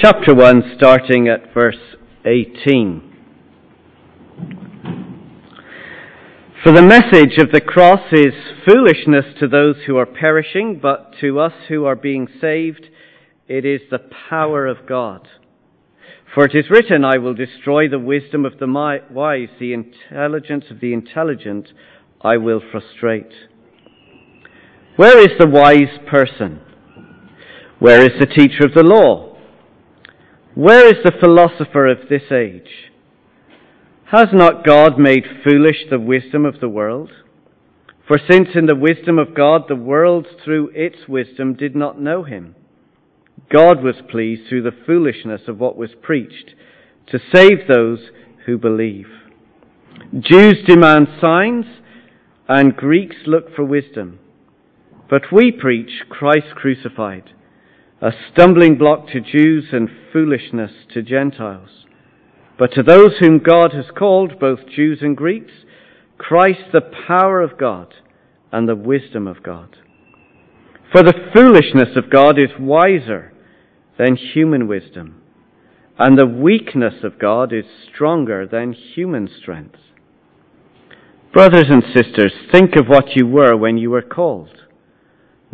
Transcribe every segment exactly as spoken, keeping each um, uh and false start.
Chapter one, starting at verse eighteen. For the message of the cross is foolishness to those who are perishing, but to us who are being saved, it is the power of God. For it is written, I will destroy the wisdom of the wise, the intelligence of the intelligent I will frustrate. Where is the wise person? Where is the teacher of the law? Where is the philosopher of this age? Has not God made foolish the wisdom of the world? For since in the wisdom of God the world through its wisdom did not know him, God was pleased through the foolishness of what was preached to save those who believe. Jews demand signs and Greeks look for wisdom, but we preach Christ crucified, a stumbling block to Jews and foolishness to Gentiles. But to those whom God has called, both Jews and Greeks, Christ the power of God and the wisdom of God. For the foolishness of God is wiser than human wisdom, and the weakness of God is stronger than human strength. Brothers and sisters, think of what you were when you were called.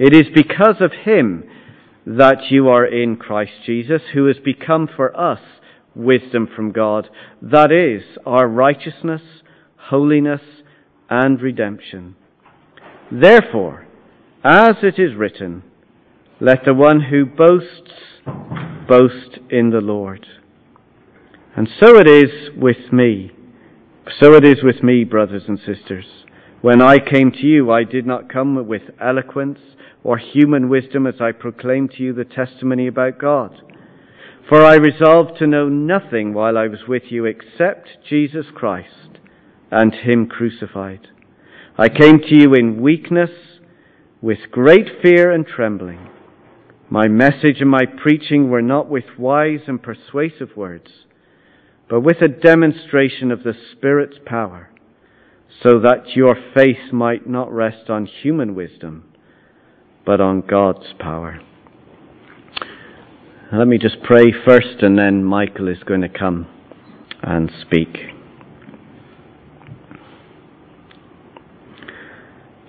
It is because of him that you are in Christ Jesus, who has become for us wisdom from God, that is, our righteousness, holiness, and redemption. Therefore, as it is written, let the one who boasts, boast in the Lord. And so it is with me. So it is with me, brothers and sisters. When I came to you, I did not come with eloquence or human wisdom as I proclaimed to you the testimony about God. For I resolved to know nothing while I was with you except Jesus Christ and him crucified. I came to you in weakness, with great fear and trembling. My message and my preaching were not with wise and persuasive words, but with a demonstration of the Spirit's power, so that your faith might not rest on human wisdom, but on God's power. Let me just pray first, and then Michael is going to come and speak.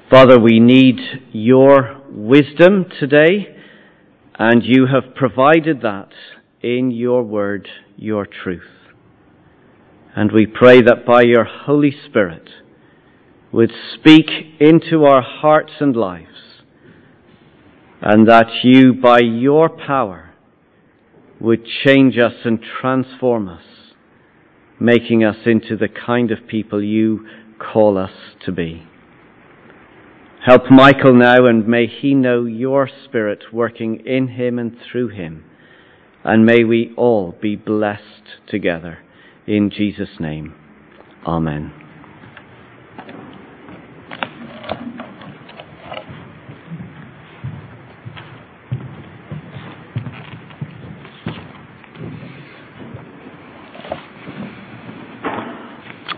Father, we need your wisdom today, and you have provided that in your word, your truth. And we pray that by your Holy Spirit, would speak into our hearts and lives, and that you, by your power, would change us and transform us, making us into the kind of people you call us to be. Help Michael now, and may he know your Spirit working in him and through him, and may we all be blessed together. In Jesus' name, amen.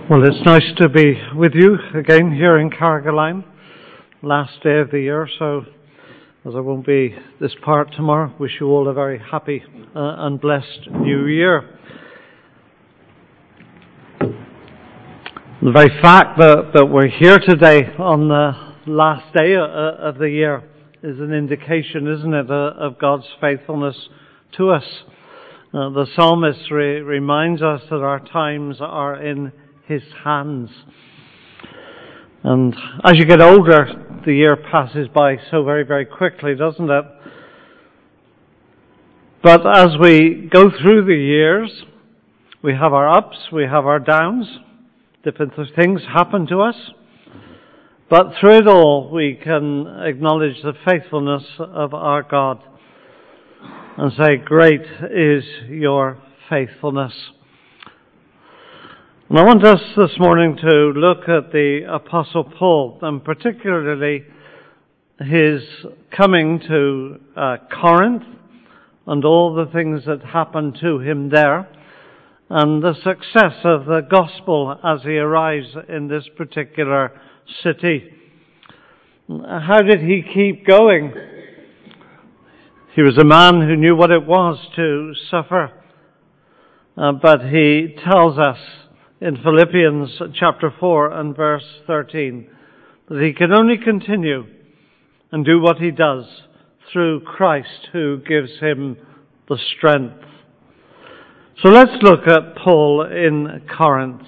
Well, it's nice to be with you again here in Carrigaline, last day of the year, so as I won't be this part tomorrow, wish you all a very happy uh, and blessed new year. The very fact that, that we're here today on the last day uh, of the year is an indication, isn't it, uh, of God's faithfulness to us. Uh, the psalmist re- reminds us that our times are in his hands. And as you get older, the year passes by so very, very quickly, doesn't it? But as we go through the years, we have our ups, we have our downs, different things happen to us. But through it all, we can acknowledge the faithfulness of our God. and say, "Great is your faithfulness." And I want us this morning to look at the Apostle Paul, and particularly his coming to uh, Corinth and all the things that happened to him there, and the success of the gospel as he arrives in this particular city. How did he keep going? He was a man who knew what it was to suffer, uh, but he tells us in Philippians chapter four and verse thirteen that he can only continue and do what he does through Christ, who gives him the strength. So let's look at Paul in Corinth.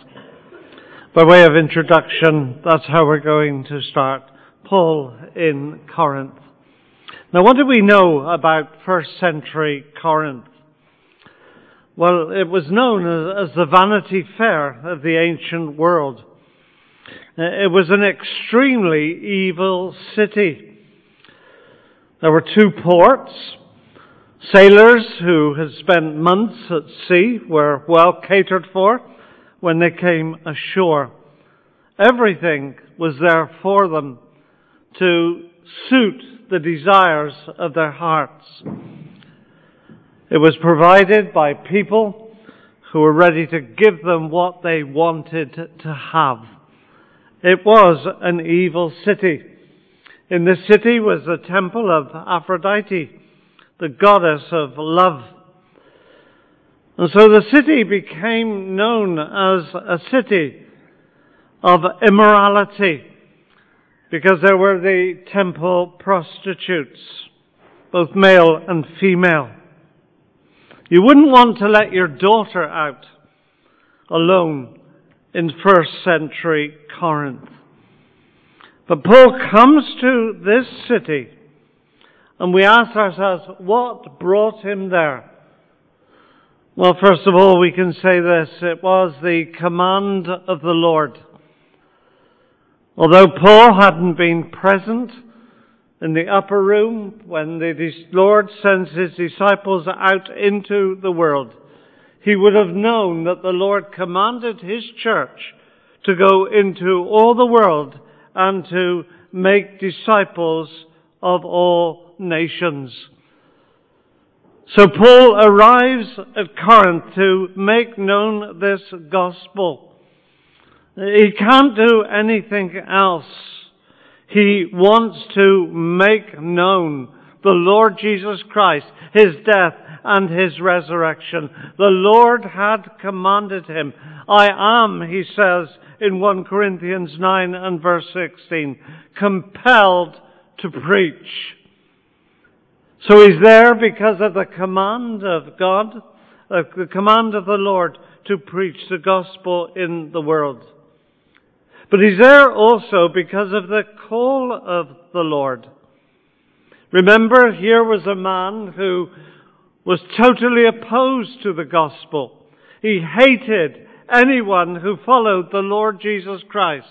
By way of introduction, that's how we're going to start. Paul in Corinth. Now, what do we know about first century Corinth? Well, it was known as the Vanity Fair of the ancient world. It was an extremely evil city. There were two ports. Sailors who had spent months at sea were well catered for when they came ashore. Everything was there for them to suit the desires of their hearts. It was provided by people who were ready to give them what they wanted to have. It was an evil city. In this city was the temple of Aphrodite, the goddess of love. And so the city became known as a city of immorality because there were the temple prostitutes, both male and female. You wouldn't want to let your daughter out alone in first century Corinth. But Paul comes to this city, and we ask ourselves, what brought him there? Well, first of all, we can say this: it was the command of the Lord. Although Paul hadn't been present in the upper room when the Lord sends his disciples out into the world, he would have known that the Lord commanded his church to go into all the world and to make disciples of all nations. So Paul arrives at Corinth to make known this gospel. He can't do anything else. He wants to make known the Lord Jesus Christ, his death and his resurrection. The Lord had commanded him. I am, he says in First Corinthians nine and verse sixteen, compelled to preach. So he's there because of the command of God, uh, the command of the Lord to preach the gospel in the world. But he's there also because of the call of the Lord. Remember, here was a man who was totally opposed to the gospel. He hated anyone who followed the Lord Jesus Christ.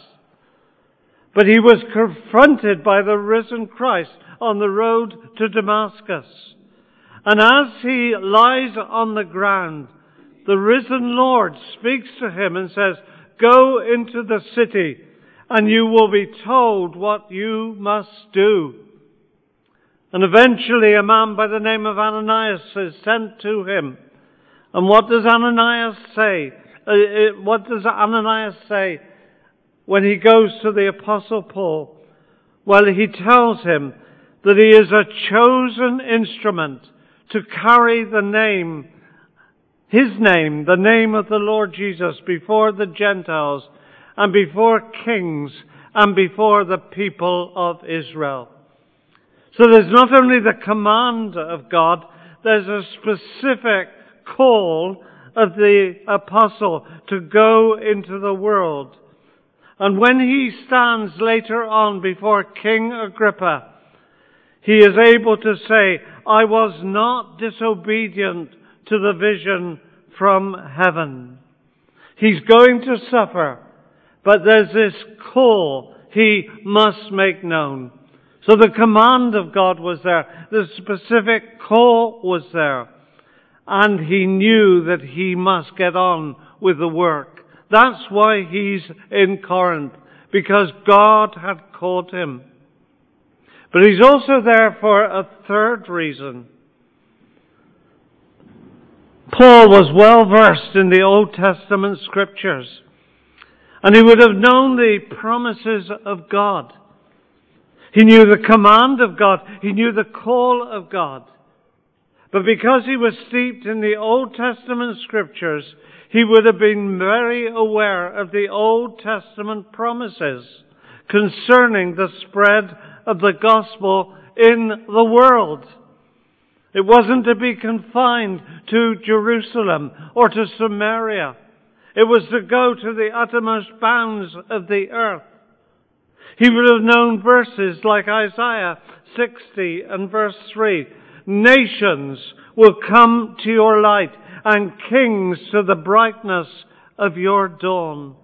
But he was confronted by the risen Christ on the road to Damascus. And as he lies on the ground, the risen Lord speaks to him and says, "Go into the city and you will be told what you must do." And eventually a man by the name of Ananias is sent to him. And what does Ananias say? Uh, what does Ananias say when he goes to the Apostle Paul? Well, he tells him that he is a chosen instrument to carry the name, his name, the name of the Lord Jesus before the Gentiles and before kings and before the people of Israel. So there's not only the command of God, there's a specific call of the apostle to go into the world. And when he stands later on before King Agrippa, he is able to say, "I was not disobedient to the vision from heaven." He's going to suffer, but there's this call he must make known. So the command of God was there. The specific call was there. And he knew that he must get on with the work. That's why he's in Corinth, because God had called him. But he's also there for a third reason. Paul was well versed in the Old Testament scriptures, and he would have known the promises of God. He knew the command of God. He knew the call of God. But because he was steeped in the Old Testament scriptures, he would have been very aware of the Old Testament promises concerning the spread of the gospel in the world. It wasn't to be confined to Jerusalem or to Samaria. It was to go to the uttermost bounds of the earth. He would have known verses like Isaiah sixty and verse three. Nations will come to your light and kings to the brightness of your dawn.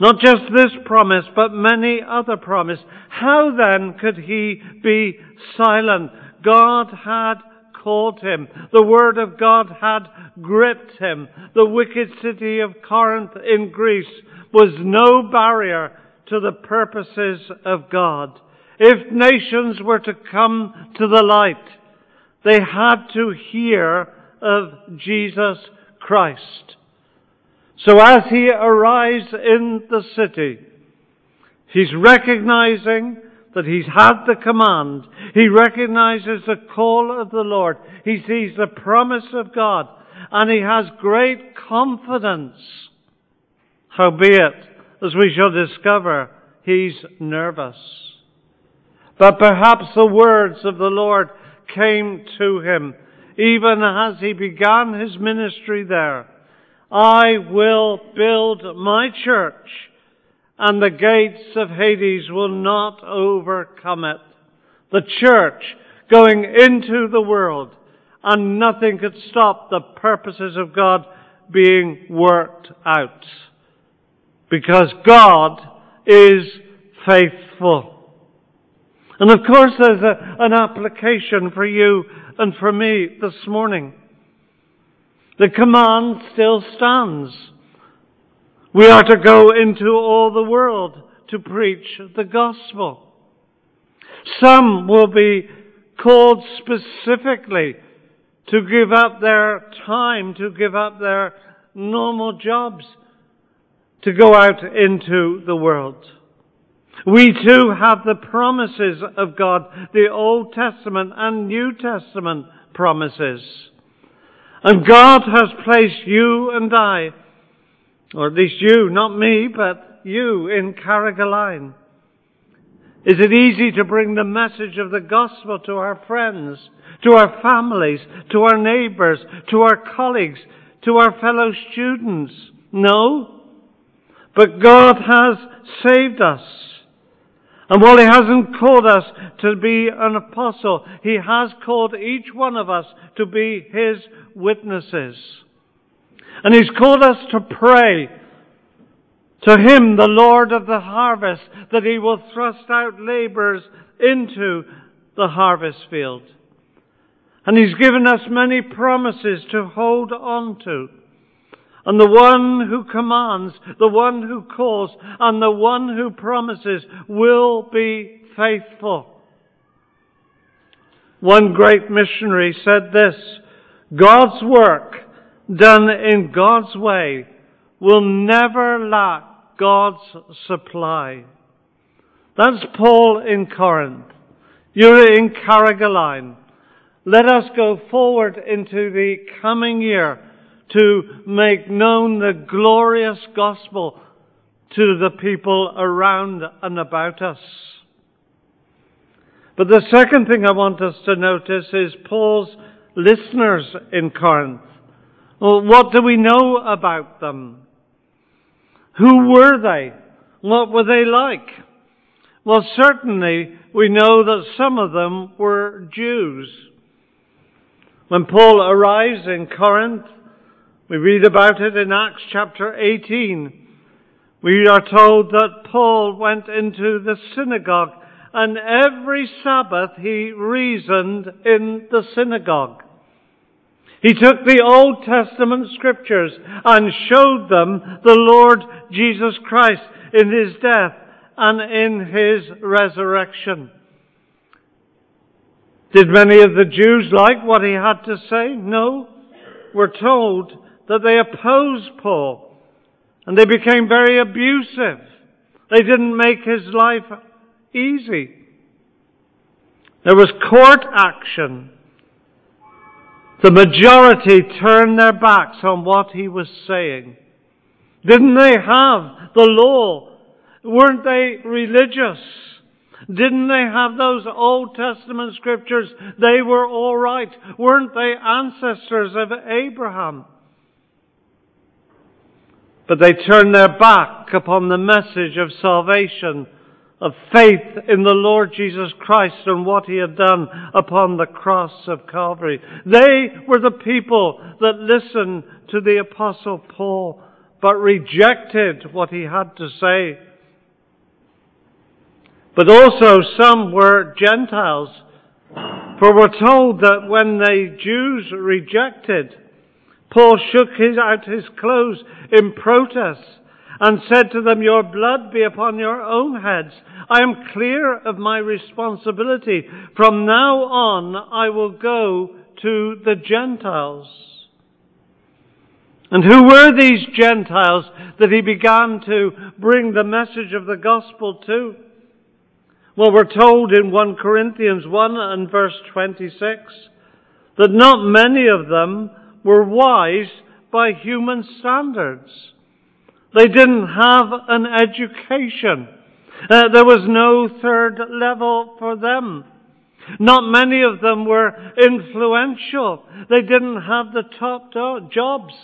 Not just this promise, but many other promises. How then could he be silent? God had called him. The word of God had gripped him. The wicked city of Corinth in Greece was no barrier to the purposes of God. If nations were to come to the light, they had to hear of Jesus Christ. So as he arrives in the city, he's recognizing that he's had the command. He recognizes the call of the Lord. He sees the promise of God, and he has great confidence. Howbeit, as we shall discover, he's nervous. But perhaps the words of the Lord came to him, even as he began his ministry there. I will build my church, and the gates of Hades will not overcome it. The church going into the world, and nothing could stop the purposes of God being worked out. Because God is faithful. And of course there's a, an application for you and for me this morning. The command still stands. We are to go into all the world to preach the gospel. Some will be called specifically to give up their time, to give up their normal jobs, to go out into the world. We too have the promises of God, the Old Testament and New Testament promises. And God has placed you and I, or at least you, not me, but you in Carrigaline. Is it easy to bring the message of the gospel to our friends, to our families, to our neighbours, to our colleagues, to our fellow students? No. But God has saved us. And while he hasn't called us to be an apostle, he has called each one of us to be his witnesses. And he's called us to pray to him, the Lord of the harvest, that he will thrust out laborers into the harvest field. And he's given us many promises to hold on to. And the one who commands, the one who calls, and the one who promises will be faithful. One great missionary said this, God's work done in God's way will never lack God's supply. That's Paul in Corinth. You're in Carrigaline. Let us go forward into the coming year to make known the glorious gospel to the people around and about us. But the second thing I want us to notice is Paul's listeners in Corinth. Well, what do we know about them? Who were they? What were they like? Well, certainly we know that some of them were Jews. When Paul arrives in Corinth, we read about it in Acts chapter eighteen. We are told that Paul went into the synagogue and every Sabbath he reasoned in the synagogue. He took the Old Testament scriptures and showed them the Lord Jesus Christ in his death and in his resurrection. Did many of the Jews like what he had to say? No. We're told that they opposed Paul and they became very abusive. They didn't make his life easy. There was court action. The majority turned their backs on what he was saying. Didn't they have the law? Weren't they religious? Didn't they have those Old Testament scriptures? They were all right. Weren't they ancestors of Abraham? But they turned their back upon the message of salvation, of faith in the Lord Jesus Christ and what he had done upon the cross of Calvary. They were the people that listened to the Apostle Paul, but rejected what he had to say. But also some were Gentiles, for we're told that when the Jews rejected, Paul shook his, out his clothes in protest and said to them, "Your blood be upon your own heads. I am clear of my responsibility. From now on, I will go to the Gentiles." And who were these Gentiles that he began to bring the message of the gospel to? Well, we're told in First Corinthians one and verse twenty-six that not many of them were wise by human standards. They didn't have an education. Uh, there was no third level for them. Not many of them were influential. They didn't have the top do- jobs.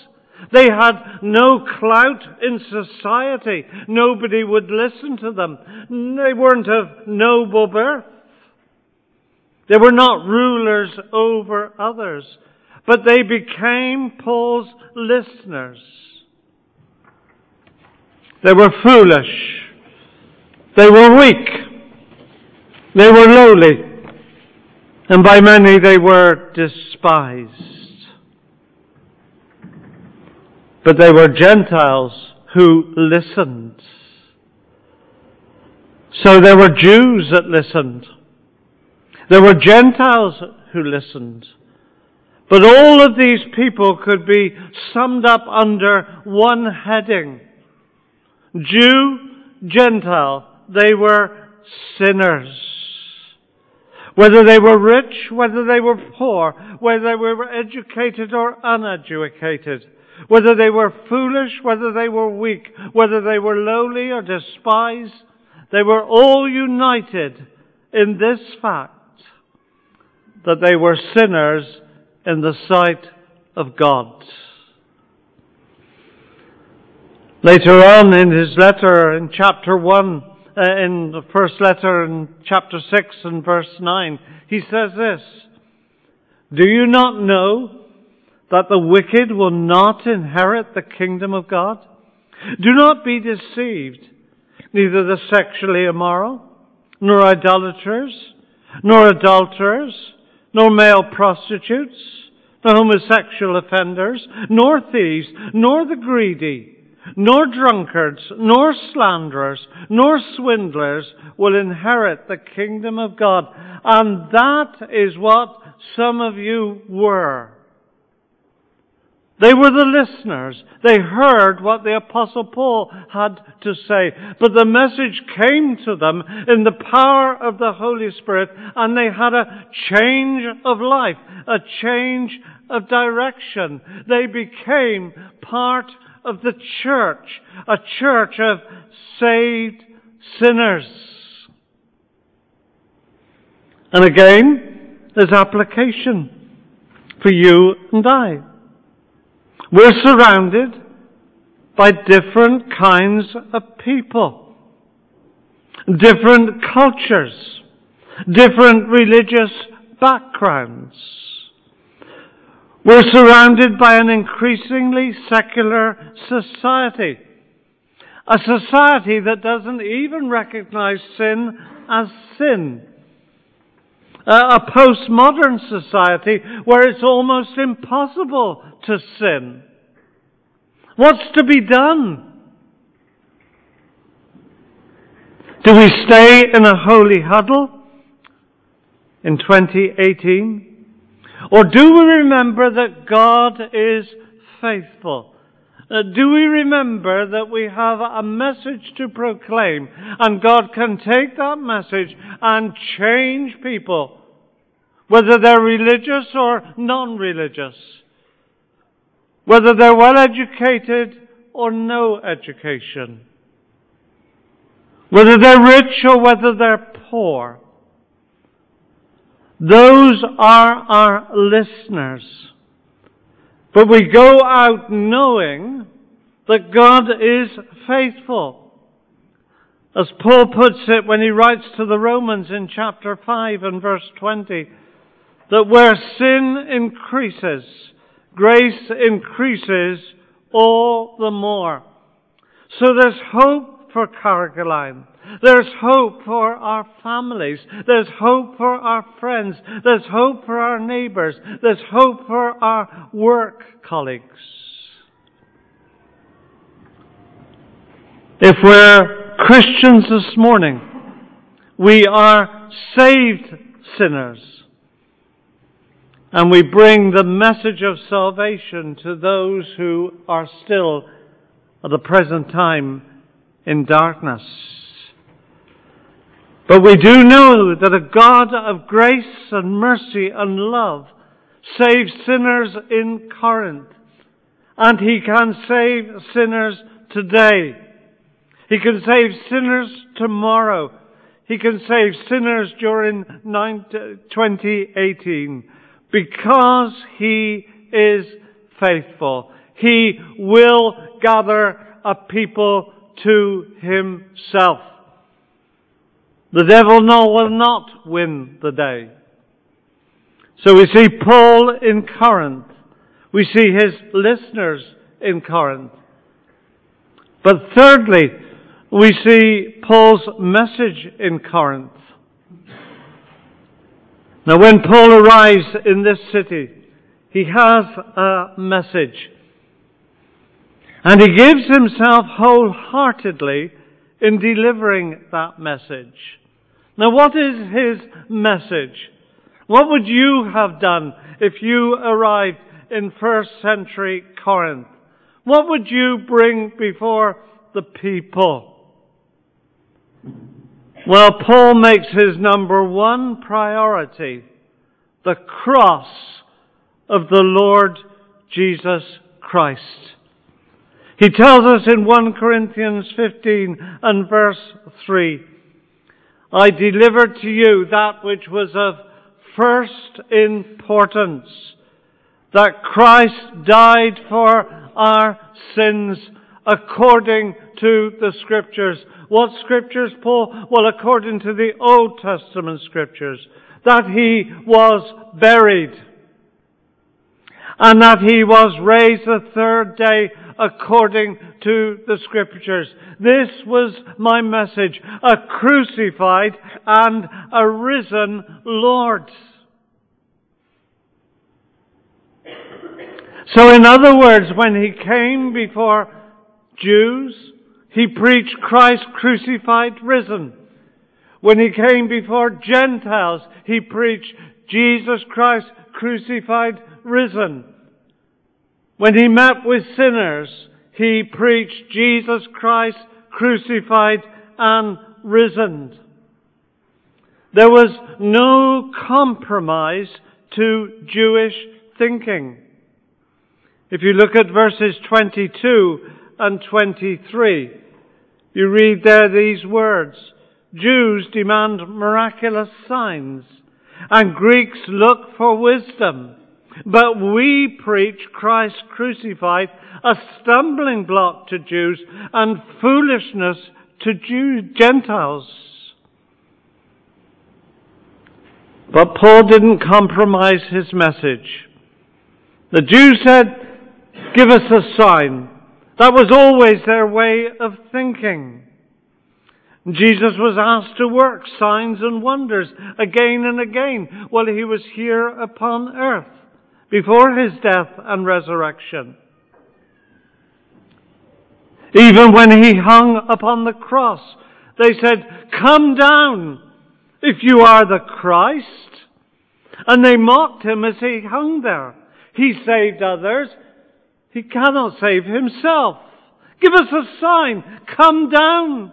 They had no clout in society. Nobody would listen to them. They weren't of noble birth. They were not rulers over others. But they became Paul's listeners. They were foolish. They were weak. They were lowly. And by many they were despised. But they were Gentiles who listened. So there were Jews that listened. There were Gentiles who listened. But all of these people could be summed up under one heading. Jew, Gentile, they were sinners. Whether they were rich, whether they were poor, whether they were educated or uneducated, whether they were foolish, whether they were weak, whether they were lowly or despised, they were all united in this fact, that they were sinners in the sight of God. Later on in his letter in chapter one, uh, in the first letter in chapter six and verse nine, he says this, "Do you not know that the wicked will not inherit the kingdom of God? Do not be deceived, neither the sexually immoral, nor idolaters, nor adulterers, nor male prostitutes, nor homosexual offenders, nor thieves, nor the greedy, nor drunkards, nor slanderers, nor swindlers will inherit the kingdom of God. And that is what some of you were." They were the listeners. They heard what the Apostle Paul had to say. But the message came to them in the power of the Holy Spirit, and they had a change of life, a change of direction. They became part of the church, a church of saved sinners. And again, there's application for you and I. We're surrounded by different kinds of people, different cultures, different religious backgrounds. We're surrounded by an increasingly secular society, a society that doesn't even recognize sin as sin. Uh, a postmodern society where it's almost impossible to sin. What's to be done? Do we stay in a holy huddle in twenty eighteen? Or do we remember that God is faithful? Uh, do we remember that we have a message to proclaim, and God can take that message and change people, whether they're religious or non-religious, whether they're well-educated or no education, whether they're rich or whether they're poor? Those are our listeners. But we go out knowing that God is faithful. As Paul puts it when he writes to the Romans in chapter five and verse twenty, that where sin increases, grace increases all the more. So there's hope for Carrigaline. There's hope for our families. There's hope for our friends. There's hope for our neighbours. There's hope for our work colleagues. If we're Christians this morning, we are saved sinners. And we bring the message of salvation to those who are still, at the present time, in darkness. But we do know that a God of grace and mercy and love saves sinners in Corinth. And He can save sinners today. He can save sinners tomorrow. He can save sinners during twenty eighteen. Because He is faithful. He will gather a people to Himself. The devil no, will not win the day. So we see Paul in Corinth. We see his listeners in Corinth. But thirdly, we see Paul's message in Corinth. Now when Paul arrives in this city, he has a message. And he gives himself wholeheartedly in delivering that message. Now, what is his message? What would you have done if you arrived in first century Corinth? What would you bring before the people? Well, Paul makes his number one priority the cross of the Lord Jesus Christ. He tells us in First Corinthians fifteen and verse three, I delivered to you that which was of first importance, that Christ died for our sins according to the Scriptures. What Scriptures, Paul? Well, according to the Old Testament Scriptures. That He was buried, and that He was raised the third day according to the Scriptures. This was my message, a crucified and a risen Lord. So in other words, when he came before Jews, he preached Christ crucified, risen. When he came before Gentiles, he preached Jesus Christ crucified, risen. When he met with sinners, he preached Jesus Christ crucified and risen. There was no compromise to Jewish thinking. If you look at verses twenty-two and twenty-three, you read there these words, Jews demand miraculous signs, and Greeks look for wisdom. But we preach Christ crucified, a stumbling block to Jews and foolishness to Jews, Gentiles. But Paul didn't compromise his message. The Jews said, give us a sign. That was always their way of thinking. Jesus was asked to work signs and wonders again and again while he was here upon earth before his death and resurrection. Even when he hung upon the cross, they said, "Come down if you are the Christ." And they mocked him as he hung there. He saved others. He cannot save himself. Give us a sign. Come down.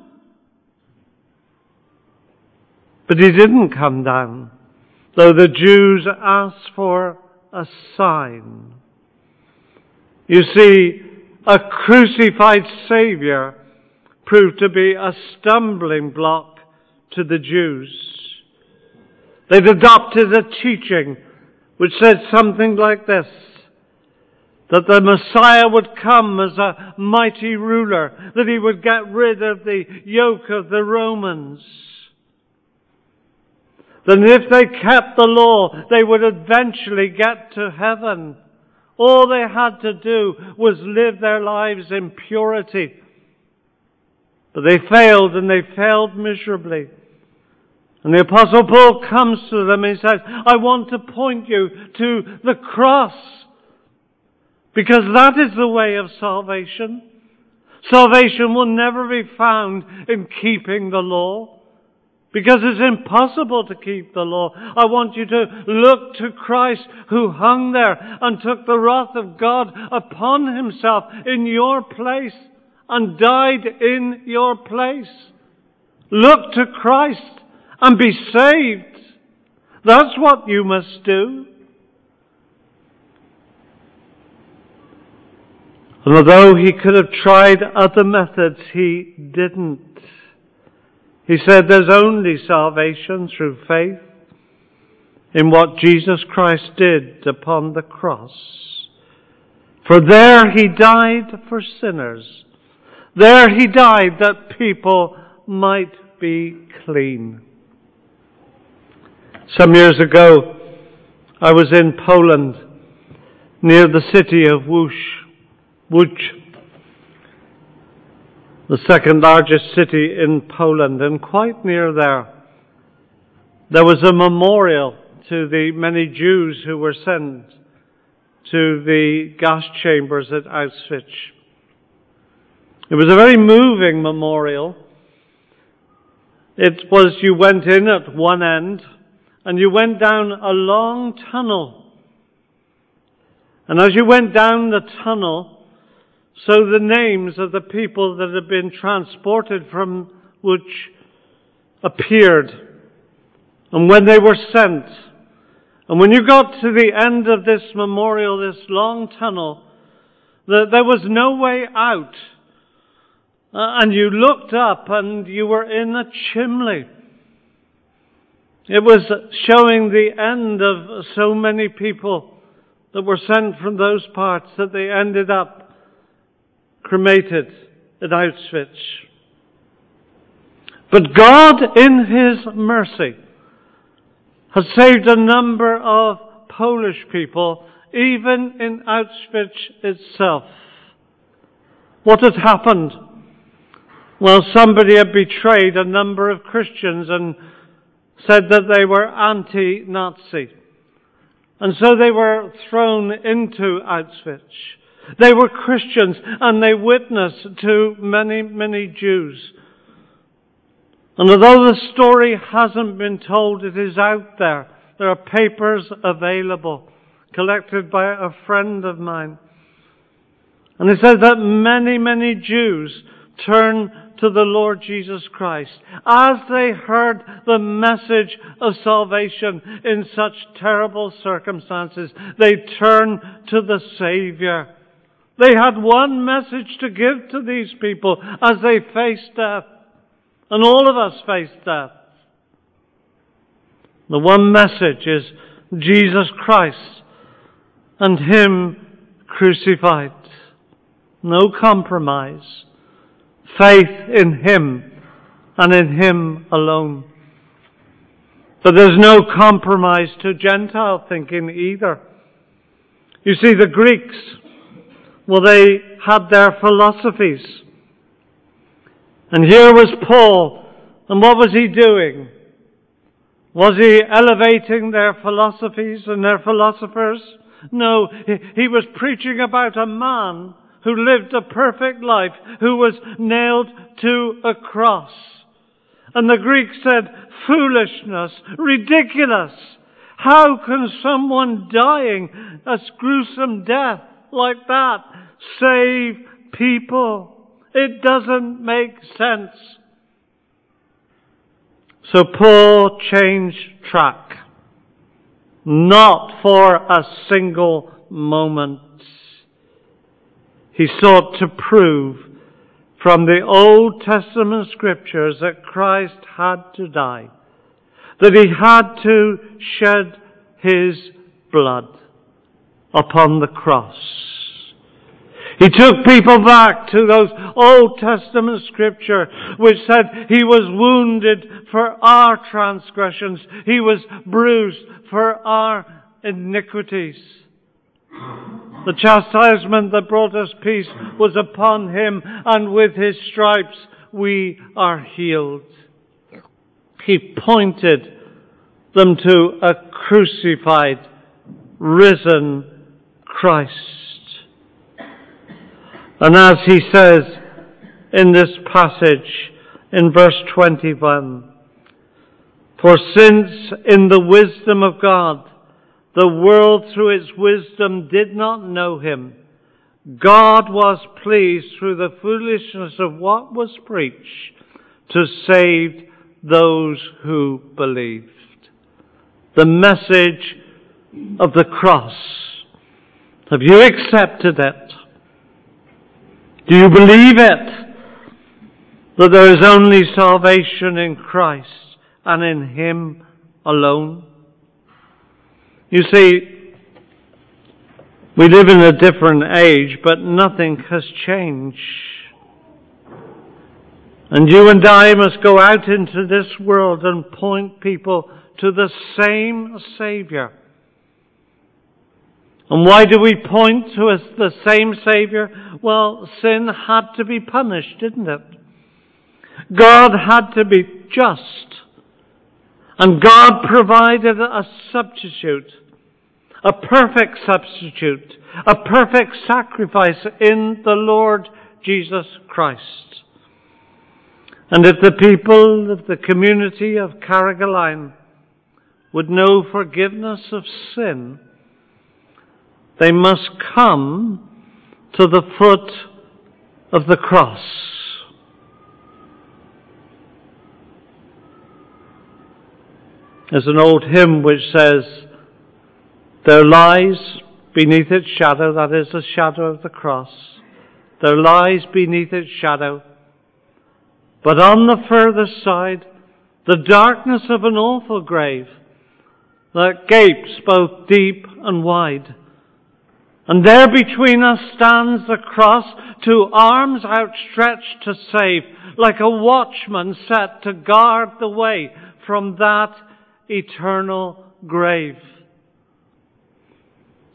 But he didn't come down, though the Jews asked for a sign. You see, a crucified Savior proved to be a stumbling block to the Jews. They'd adopted a teaching which said something like this, that the Messiah would come as a mighty ruler, that he would get rid of the yoke of the Romans. That if they kept the law, they would eventually get to heaven. All they had to do was live their lives in purity. But they failed, and they failed miserably. And the Apostle Paul comes to them and he says, "I want to point you to the cross, because that is the way of salvation. Salvation will never be found in keeping the law, because it's impossible to keep the law. I want you to look to Christ who hung there and took the wrath of God upon himself in your place and died in your place. Look to Christ and be saved. That's what you must do." And although he could have tried other methods, he didn't. He said there's only salvation through faith in what Jesus Christ did upon the cross. For there he died for sinners. There he died that people might be clean. Some years ago, I was in Poland, near the city of Łódź, the second largest city in Poland, and quite near there, there was a memorial to the many Jews who were sent to the gas chambers at Auschwitz. It was a very moving memorial. It was, you went in at one end, and you went down a long tunnel. And as you went down the tunnel, so the names of the people that had been transported from Łódź appeared. And when they were sent, and when you got to the end of this memorial, this long tunnel, there was no way out. And you looked up and you were in a chimney. It was showing the end of so many people that were sent from those parts that they ended up cremated at Auschwitz. But God, in His mercy, has saved a number of Polish people, even in Auschwitz itself. What had happened? Well, somebody had betrayed a number of Christians and said that they were anti-Nazi. And so they were thrown into Auschwitz. They were Christians, and they witnessed to many, many Jews. And although the story hasn't been told, it is out there. There are papers available, collected by a friend of mine. And it says that many, many Jews turned to the Lord Jesus Christ as they heard the message of salvation in such terrible circumstances. They turned to the Savior. They had one message to give to these people as they faced death. And all of us face death. The one message is Jesus Christ and Him crucified. No compromise. Faith in Him and in Him alone. But there's no compromise to Gentile thinking either. You see, the Greeks, well, they had their philosophies. And here was Paul, And what was he doing? Was he elevating their philosophies and their philosophers? No, he was preaching about a man who lived a perfect life, who was nailed to a cross. And the Greeks said, foolishness, ridiculous. How can someone dying a gruesome death like that save people? It doesn't make sense. So Paul changed track. Not for a single moment. He sought to prove from the Old Testament scriptures that Christ had to die, that he had to shed his blood upon the cross. He took people back to those Old Testament scripture which said he was wounded for our transgressions. He was bruised for our iniquities. The chastisement that brought us peace was upon him, and with his stripes we are healed. He pointed them to a crucified, risen Christ. And as he says in this passage, in verse twenty-one, for since in the wisdom of God, the world through its wisdom did not know him, God was pleased through the foolishness of what was preached to save those who believed. The message of the cross. Have you accepted it? Do you believe it? That there is only salvation in Christ and in him alone? You see, we live in a different age, but nothing has changed. And you and I must go out into this world and point people to the same Saviour. And why do we point to the same Saviour? Well, sin had to be punished, didn't it? God had to be just. And God provided a substitute, a perfect substitute, a perfect sacrifice in the Lord Jesus Christ. And if the people of the community of Carrigaline would know forgiveness of sin, they must come to the foot of the cross. There's an old hymn which says, there lies beneath its shadow, that is the shadow of the cross, there lies beneath its shadow, but on the further side, the darkness of an awful grave that gapes both deep and wide. And there between us stands the cross, two arms outstretched to save, like a watchman set to guard the way from that eternal grave.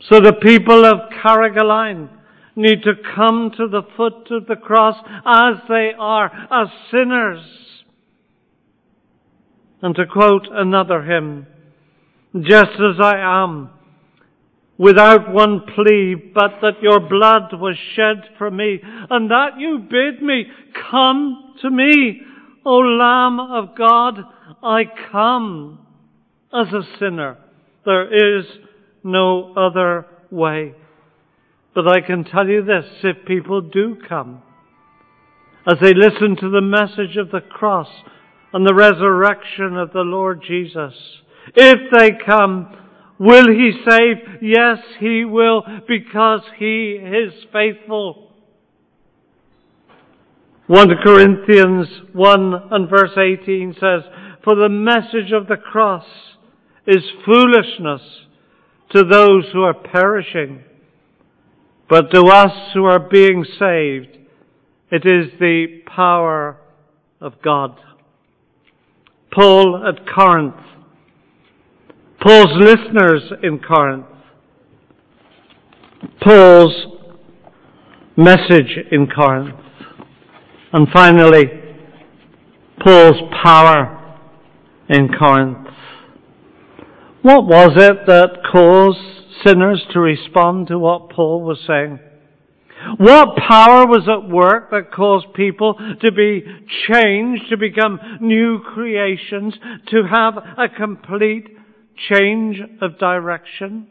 So the people of Carrigaline need to come to the foot of the cross as they are, as sinners. And to quote another hymn, just as I am, without one plea, but that your blood was shed for me, and that you bid me, come to me, O Lamb of God, I come. As a sinner, there is no other way. But I can tell you this, if people do come, as they listen to the message of the cross and the resurrection of the Lord Jesus, if they come, will he save? Yes, he will, because he is faithful. First Corinthians one and verse eighteen says, for the message of the cross is foolishness to those who are perishing, but to us who are being saved, it is the power of God. Paul at Corinth, Paul's listeners in Corinth, Paul's message in Corinth, and finally, Paul's power in Corinth. What was it that caused sinners to respond to what Paul was saying? What power was at work that caused people to be changed, to become new creations, to have a complete change of direction?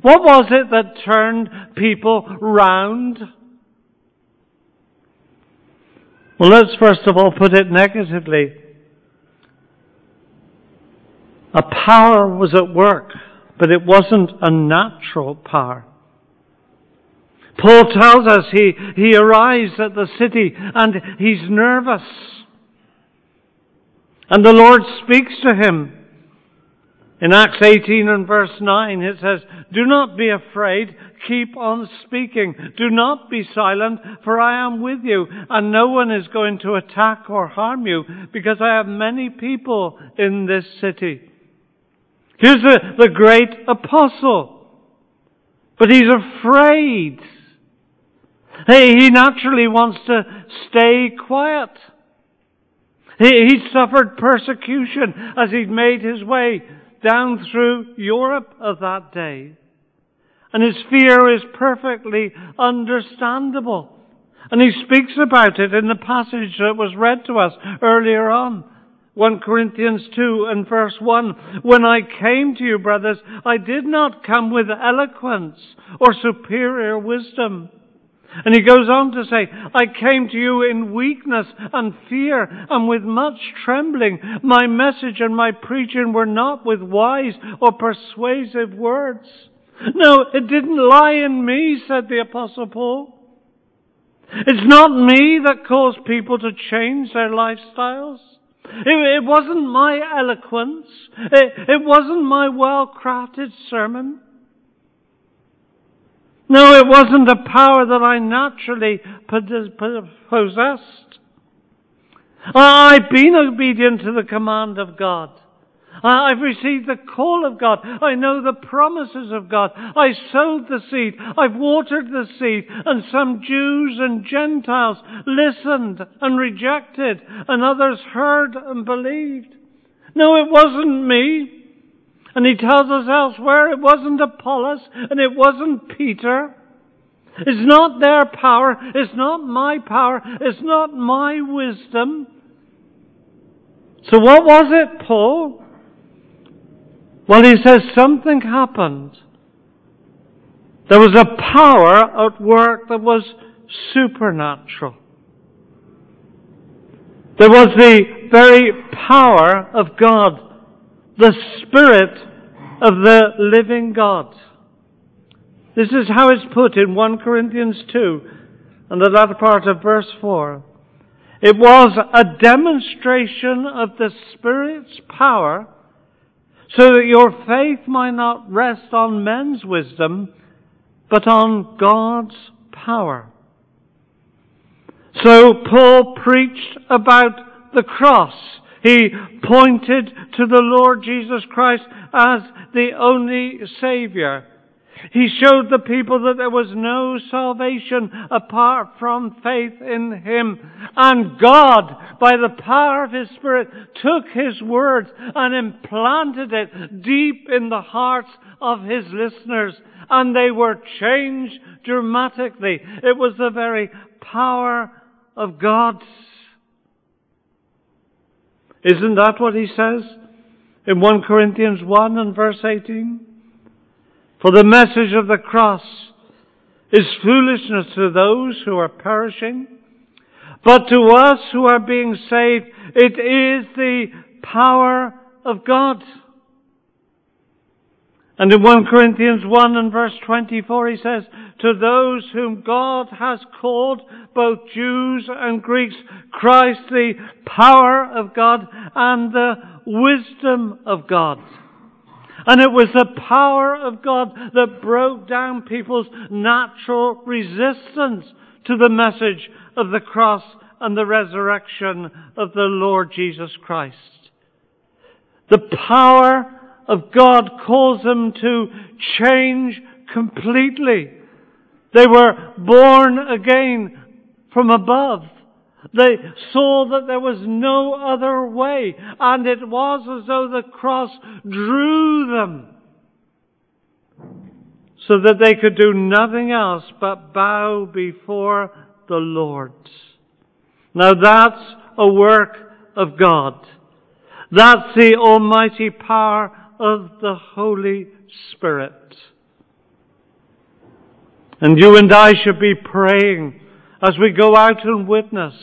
What was it that turned people round? Well, let's first of all put it negatively. A power was at work, but it wasn't a natural power. Paul tells us he, he arrives at the city and he's nervous. And the Lord speaks to him. In Acts eighteen and verse nine it says, "Do not be afraid, keep on speaking. Do not be silent, for I am with you, and no one is going to attack or harm you, because I have many people in this city." Here's the, the great apostle. But he's afraid. He, he naturally wants to stay quiet. He, he suffered persecution as he'd made his way down through Europe of that day. And his fear is perfectly understandable. And he speaks about it in the passage that was read to us earlier on. First Corinthians two and verse one. "When I came to you, brothers, I did not come with eloquence or superior wisdom." And he goes on to say, "I came to you in weakness and fear and with much trembling. My message and my preaching were not with wise or persuasive words." No, it didn't lie in me, said the Apostle Paul. It's not me that caused people to change their lifestyles. It, it wasn't my eloquence. It, it wasn't my well-crafted sermon. No, it wasn't a power that I naturally possessed. I've been obedient to the command of God. I've received the call of God. I know the promises of God. I sowed the seed. I've watered the seed. And some Jews and Gentiles listened and rejected, and others heard and believed. No, it wasn't me. And he tells us elsewhere it wasn't Apollos and it wasn't Peter. It's not their power. It's not my power. It's not my wisdom. So what was it, Paul? Well, he says something happened. There was a power at work that was supernatural. There was the very power of God, the Spirit of the living God. This is how it's put in First Corinthians two and the latter part of verse four. "It was a demonstration of the Spirit's power, so that your faith might not rest on men's wisdom, but on God's power." So Paul preached about the cross. He pointed to the Lord Jesus Christ as the only Saviour. He showed the people that there was no salvation apart from faith in Him. And God, by the power of His Spirit, took His words and implanted it deep in the hearts of His listeners. And they were changed dramatically. It was the very power of God. Isn't that what he says in First Corinthians one and verse eighteen? "For the message of the cross is foolishness to those who are perishing, but to us who are being saved, it is the power of God." And in First Corinthians one and verse twenty-four he says, "To those whom God has called, both Jews and Greeks, Christ the power of God and the wisdom of God." And it was the power of God that broke down people's natural resistance to the message of the cross and the resurrection of the Lord Jesus Christ. The power of God calls them to change completely. They were born again from above. They saw that there was no other way, and it was as though the cross drew them so that they could do nothing else but bow before the Lord. Now that's a work of God. That's the almighty power of the Holy Spirit. And you and I should be praying as we go out and witness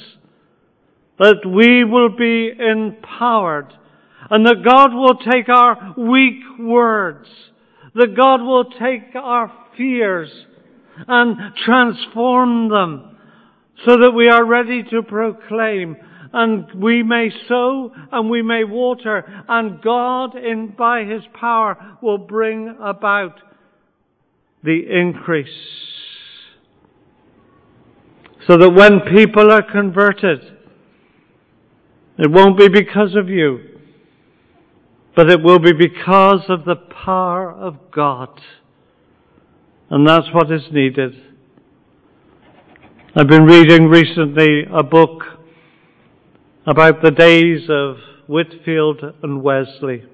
that we will be empowered and that God will take our weak words, that God will take our fears and transform them so that we are ready to proclaim, and we may sow and we may water, and God in by His power will bring about the increase. So that when people are converted, it won't be because of you, but it will be because of the power of God. And that's what is needed. I've been reading recently a book about the days of Whitfield and Wesley.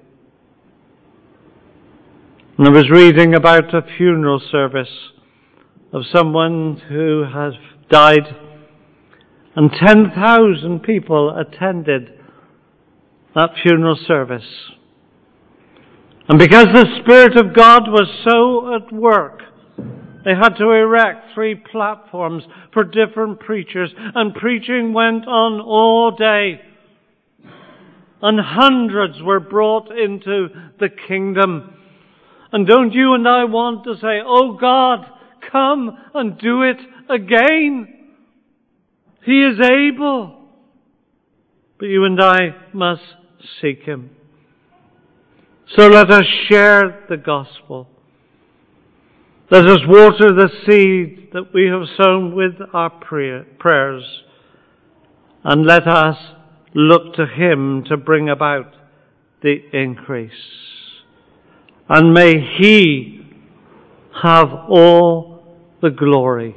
And I was reading about a funeral service of someone who has died, and ten thousand people attended that funeral service. And because the Spirit of God was so at work, they had to erect three platforms for different preachers, and preaching went on all day. And hundreds were brought into the kingdom. And don't you and I want to say, "Oh God, come and do it again"? He is able. But you and I must seek Him. So let us share the gospel. Let us water the seed that we have sown with our prayers. And let us look to Him to bring about the increase. And may He have all the glory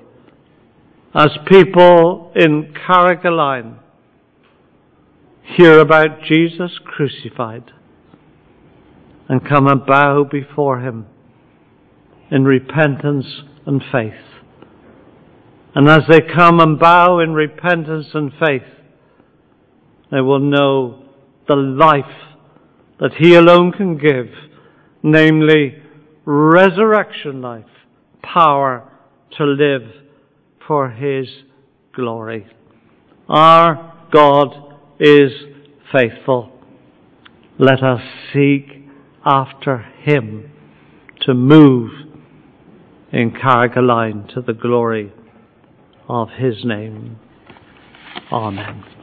as people in Carrigaline hear about Jesus crucified and come and bow before Him in repentance and faith. And as they come and bow in repentance and faith, they will know the life that He alone can give, namely resurrection life, power to live for His glory. Our God is faithful. Let us seek after Him to move in Carrigaline to the glory of His name. Amen.